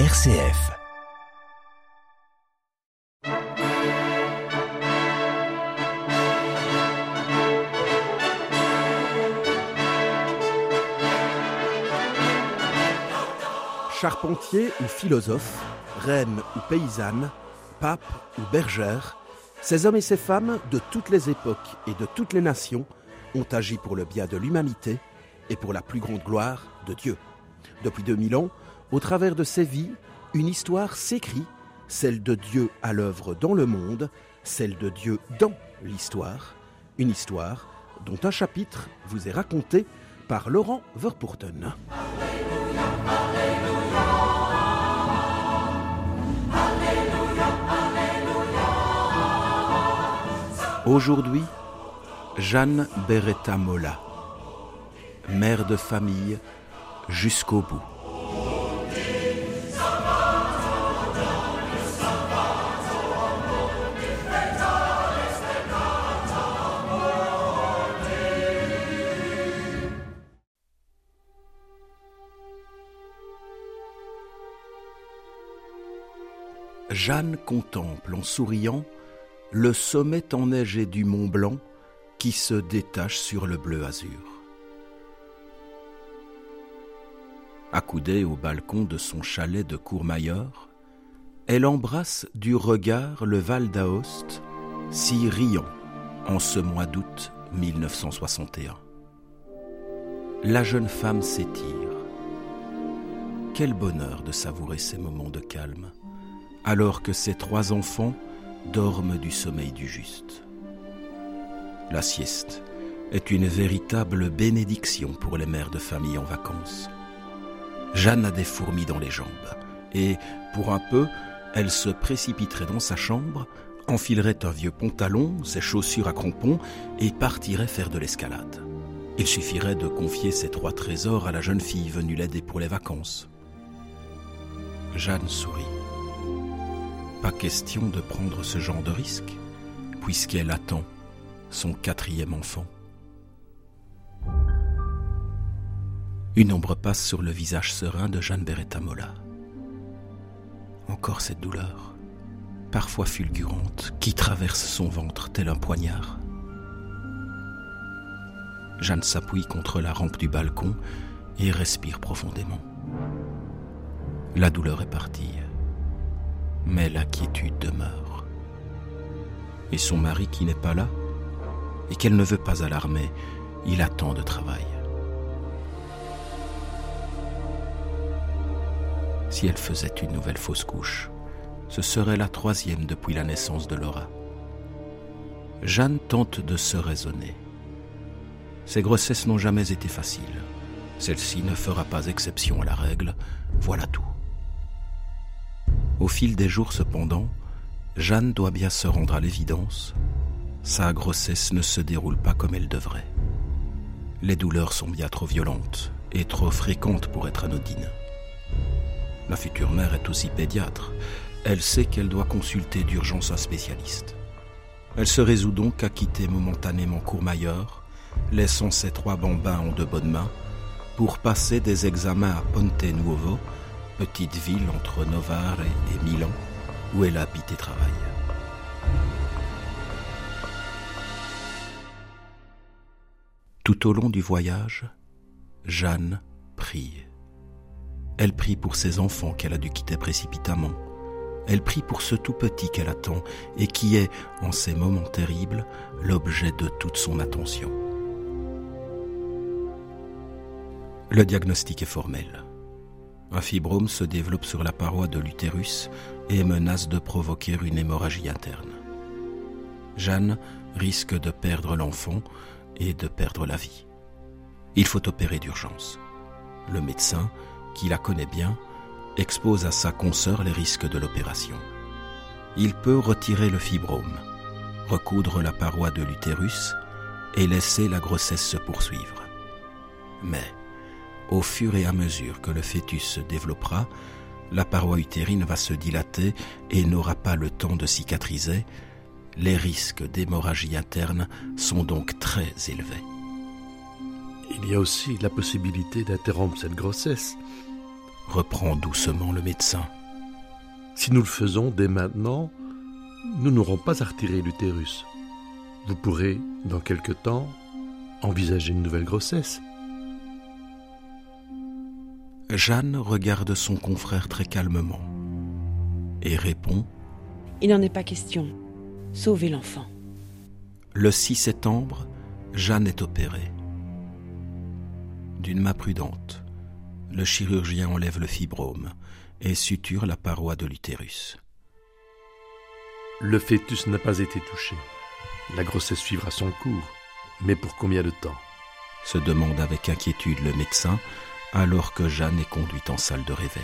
RCF. Charpentier ou philosophe, reine ou paysanne, pape ou bergère, ces hommes et ces femmes de toutes les époques et de toutes les nations ont agi pour le bien de l'humanité et pour la plus grande gloire de Dieu. Depuis 2000 ans, au travers de ces vies, une histoire s'écrit, celle de Dieu à l'œuvre dans le monde, celle de Dieu dans l'histoire, une histoire dont un chapitre vous est raconté par Laurent Verpoorten. Aujourd'hui, Gianna Beretta Molla, mère de famille jusqu'au bout. Jeanne contemple en souriant le sommet enneigé du Mont Blanc qui se détache sur le bleu azur. Accoudée au balcon de son chalet de Courmayeur, elle embrasse du regard le Val d'Aoste, si riant en ce mois d'août 1961. La jeune femme s'étire. Quel bonheur de savourer ces moments de calme, alors que ses trois enfants dorment du sommeil du juste. La sieste est une véritable bénédiction pour les mères de famille en vacances. Jeanne a des fourmis dans les jambes et, pour un peu, elle se précipiterait dans sa chambre, enfilerait un vieux pantalon, ses chaussures à crampons et partirait faire de l'escalade. Il suffirait de confier ces trois trésors à la jeune fille venue l'aider pour les vacances. Jeanne sourit. Pas question de prendre ce genre de risque, puisqu'elle attend son 4e enfant. Une ombre passe sur le visage serein de Gianna Beretta Molla. Encore cette douleur, parfois fulgurante, qui traverse son ventre tel un poignard. Jeanne s'appuie contre la rampe du balcon et respire profondément. La douleur est partie. Mais la quiétude demeure. Et son mari qui n'est pas là, et qu'elle ne veut pas alarmer, il a tant de travail. Si elle faisait une nouvelle fausse couche, ce serait la 3e depuis la naissance de Laura. Jeanne tente de se raisonner. Ses grossesses n'ont jamais été faciles. Celle-ci ne fera pas exception à la règle, voilà tout. Au fil des jours cependant, Jeanne doit bien se rendre à l'évidence. Sa grossesse ne se déroule pas comme elle devrait. Les douleurs sont bien trop violentes et trop fréquentes pour être anodines. La future mère est aussi pédiatre. Elle sait qu'elle doit consulter d'urgence un spécialiste. Elle se résout donc à quitter momentanément Courmayeur, laissant ses 3 bambins en de bonnes mains, pour passer des examens à Ponte Nuovo, petite ville entre Novare et Milan, où elle habite et travaille. Tout au long du voyage, Jeanne prie. Elle prie pour ses enfants qu'elle a dû quitter précipitamment. Elle prie pour ce tout petit qu'elle attend et qui est, en ces moments terribles, l'objet de toute son attention. Le diagnostic est formel. Un fibrome se développe sur la paroi de l'utérus et menace de provoquer une hémorragie interne. Jeanne risque de perdre l'enfant et de perdre la vie. Il faut opérer d'urgence. Le médecin, qui la connaît bien, expose à sa consœur les risques de l'opération. Il peut retirer le fibrome, recoudre la paroi de l'utérus et laisser la grossesse se poursuivre. Mais au fur et à mesure que le fœtus se développera, la paroi utérine va se dilater et n'aura pas le temps de cicatriser. Les risques d'hémorragie interne sont donc très élevés. Il y a aussi la possibilité d'interrompre cette grossesse. reprend doucement le médecin. Si nous le faisons dès maintenant, nous n'aurons pas à retirer l'utérus. Vous pourrez, dans quelque temps, envisager une nouvelle grossesse. Jeanne regarde son confrère très calmement et répond : Il n'en est pas question. Sauvez l'enfant. Le 6 septembre, Jeanne est opérée. D'une main prudente, le chirurgien enlève le fibrome et suture la paroi de l'utérus. Le fœtus n'a pas été touché. La grossesse suivra son cours. Mais pour combien de temps ? Se demande avec inquiétude le médecin, alors que Jeanne est conduite en salle de réveil.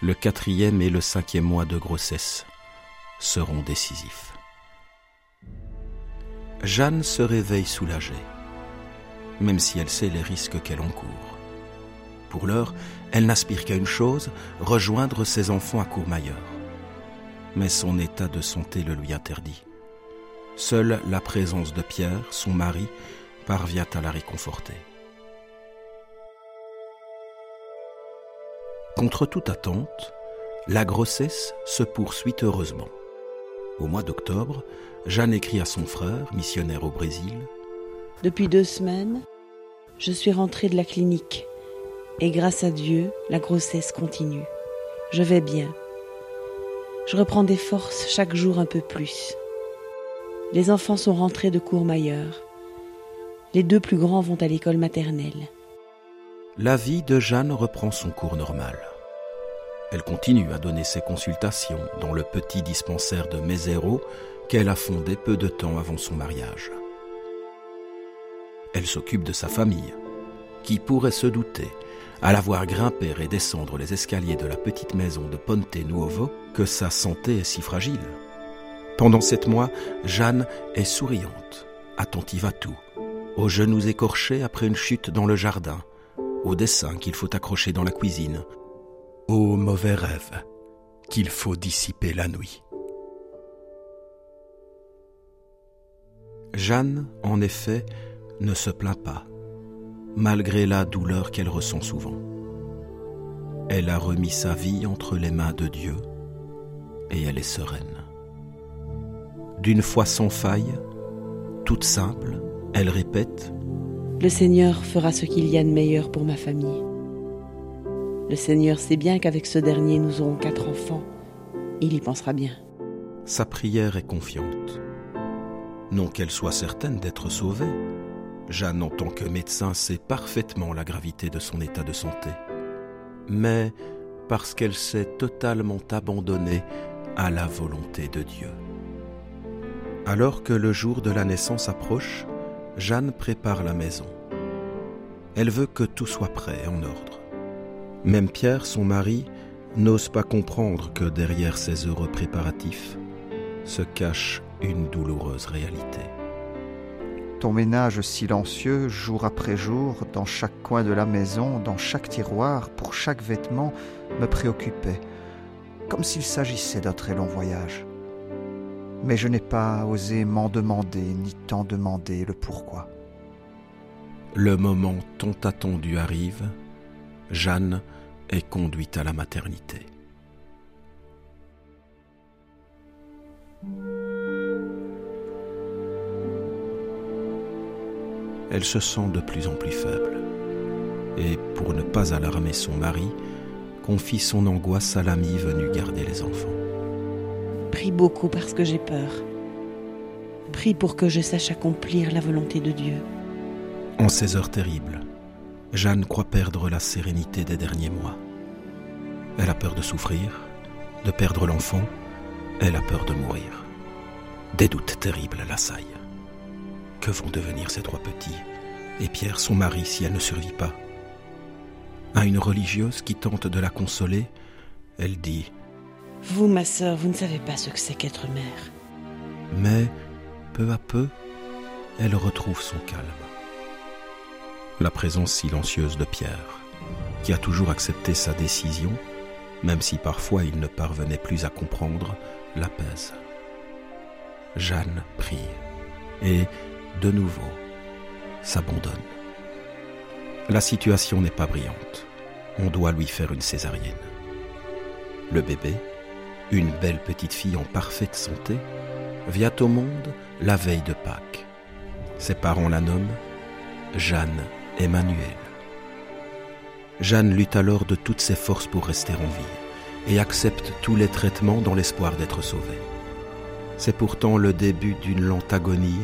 Le 4e et le 5e mois de grossesse seront décisifs. Jeanne se réveille soulagée, même si elle sait les risques qu'elle encourt. Pour l'heure, elle n'aspire qu'à une chose, rejoindre ses enfants à Courmayeur. Mais son état de santé le lui interdit. Seule la présence de Pierre, son mari, parvient à la réconforter. Contre toute attente, la grossesse se poursuit heureusement. Au mois d'octobre, Jeanne écrit à son frère, missionnaire au Brésil. « Depuis 2 semaines, je suis rentrée de la clinique et grâce à Dieu, la grossesse continue. Je vais bien. Je reprends des forces chaque jour un peu plus. » Les enfants sont rentrés de Courmayeur. Les 2 plus grands vont à l'école maternelle. La vie de Jeanne reprend son cours normal. Elle continue à donner ses consultations dans le petit dispensaire de Mésero qu'elle a fondé peu de temps avant son mariage. Elle s'occupe de sa famille, qui pourrait se douter, à la voir grimper et descendre les escaliers de la petite maison de Ponte Nuovo, que sa santé est si fragile. Pendant 7 mois, Jeanne est souriante, attentive à tout, aux genoux écorchés après une chute dans le jardin, aux dessins qu'il faut accrocher dans la cuisine, aux mauvais rêves qu'il faut dissiper la nuit. Jeanne, en effet, ne se plaint pas, malgré la douleur qu'elle ressent souvent. Elle a remis sa vie entre les mains de Dieu et elle est sereine. D'une foi sans faille, toute simple, elle répète : « Le Seigneur fera ce qu'il y a de meilleur pour ma famille. Le Seigneur sait bien qu'avec ce dernier, nous aurons 4 enfants. Il y pensera bien. » Sa prière est confiante. Non qu'elle soit certaine d'être sauvée, Jeanne, en tant que médecin, sait parfaitement la gravité de son état de santé. Mais parce qu'elle s'est totalement abandonnée à la volonté de Dieu. Alors que le jour de la naissance approche, Jeanne prépare la maison. Elle veut que tout soit prêt et en ordre. Même Pierre, son mari, n'ose pas comprendre que derrière ces heureux préparatifs se cache une douloureuse réalité. Ton ménage silencieux, jour après jour, dans chaque coin de la maison, dans chaque tiroir, pour chaque vêtement, me préoccupait, comme s'il s'agissait d'un très long voyage. Mais je n'ai pas osé m'en demander, ni t'en demander le pourquoi. Le moment tant attendu arrive, Jeanne est conduite à la maternité. Elle se sent de plus en plus faible, et pour ne pas alarmer son mari, confie son angoisse à l'ami venu garder les enfants. Prie beaucoup parce que j'ai peur. Prie pour que je sache accomplir la volonté de Dieu. En ces heures terribles, Jeanne croit perdre la sérénité des derniers mois. Elle a peur de souffrir, de perdre l'enfant, elle a peur de mourir. Des doutes terribles l'assaillent. Que vont devenir ces 3 petits ? Et Pierre, son mari, si elle ne survit pas ? À une religieuse qui tente de la consoler, elle dit : « Vous, ma sœur, vous ne savez pas ce que c'est qu'être mère. » Mais, peu à peu, elle retrouve son calme. La présence silencieuse de Pierre, qui a toujours accepté sa décision, même si parfois il ne parvenait plus à comprendre, l'apaise. Jeanne prie et, de nouveau, s'abandonne. La situation n'est pas brillante. on doit lui faire une césarienne. Le bébé, une belle petite fille en parfaite santé, vient au monde la veille de Pâques. Ses parents la nomment Jeanne Emmanuelle. Jeanne lutte alors de toutes ses forces pour rester en vie et accepte tous les traitements dans l'espoir d'être sauvée. C'est pourtant le début d'une lente agonie,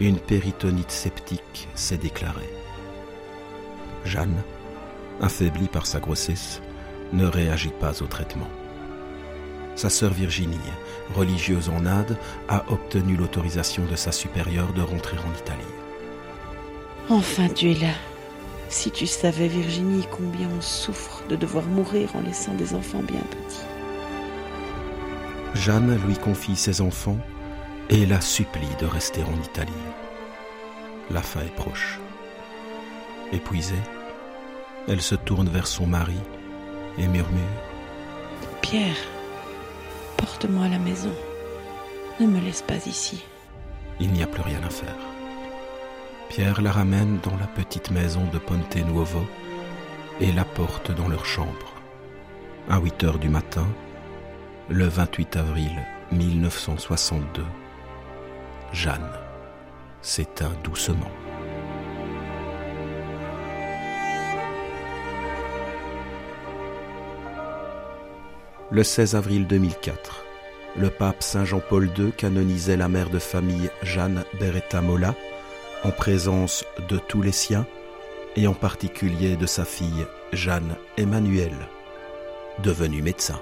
une péritonite septique s'est déclarée. Jeanne, affaiblie par sa grossesse, ne réagit pas au traitement. Sa sœur Virginie, religieuse en Inde, a obtenu l'autorisation de sa supérieure de rentrer en Italie. Enfin tu es là. Si tu savais, Virginie, combien on souffre de devoir mourir en laissant des enfants bien petits. Jeanne lui confie ses enfants et la supplie de rester en Italie. La fin est proche. Épuisée, elle se tourne vers son mari et murmure « Pierre, porte-moi à la maison. Ne me laisse pas ici. » Il n'y a plus rien à faire. Pierre la ramène dans la petite maison de Ponte Nuovo et la porte dans leur chambre. À 8h du matin, le 28 avril 1962, Jeanne s'éteint doucement. Le 16 avril 2004, le pape Saint-Jean-Paul II canonisait la mère de famille Gianna Beretta Molla en présence de tous les siens et en particulier de sa fille Jeanne Emmanuelle, devenue médecin.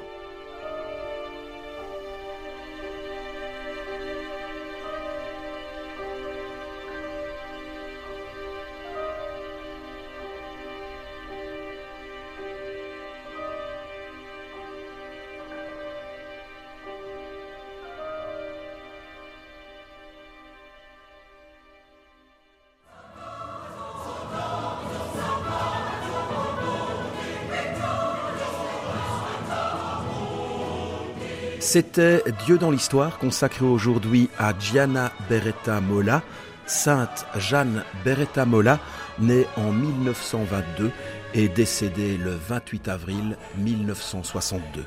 C'était Dieu dans l'histoire, consacré aujourd'hui à Gianna Beretta Molla, sainte Jeanne Beretta Molla, née en 1922 et décédée le 28 avril 1962.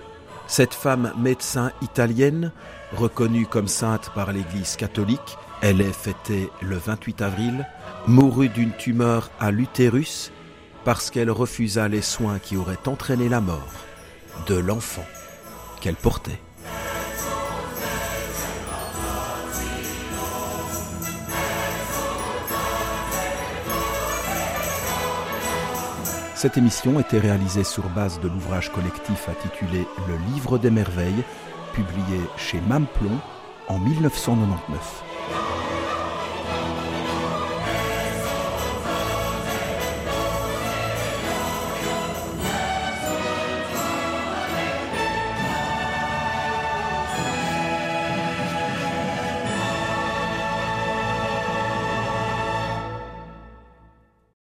Cette femme médecin italienne, reconnue comme sainte par l'Église catholique, elle est fêtée le 28 avril, mourut d'une tumeur à l'utérus parce qu'elle refusa les soins qui auraient entraîné la mort de l'enfant qu'elle portait. Cette émission était réalisée sur base de l'ouvrage collectif intitulé « Le Livre des Merveilles », publié chez Mamplon en 1999.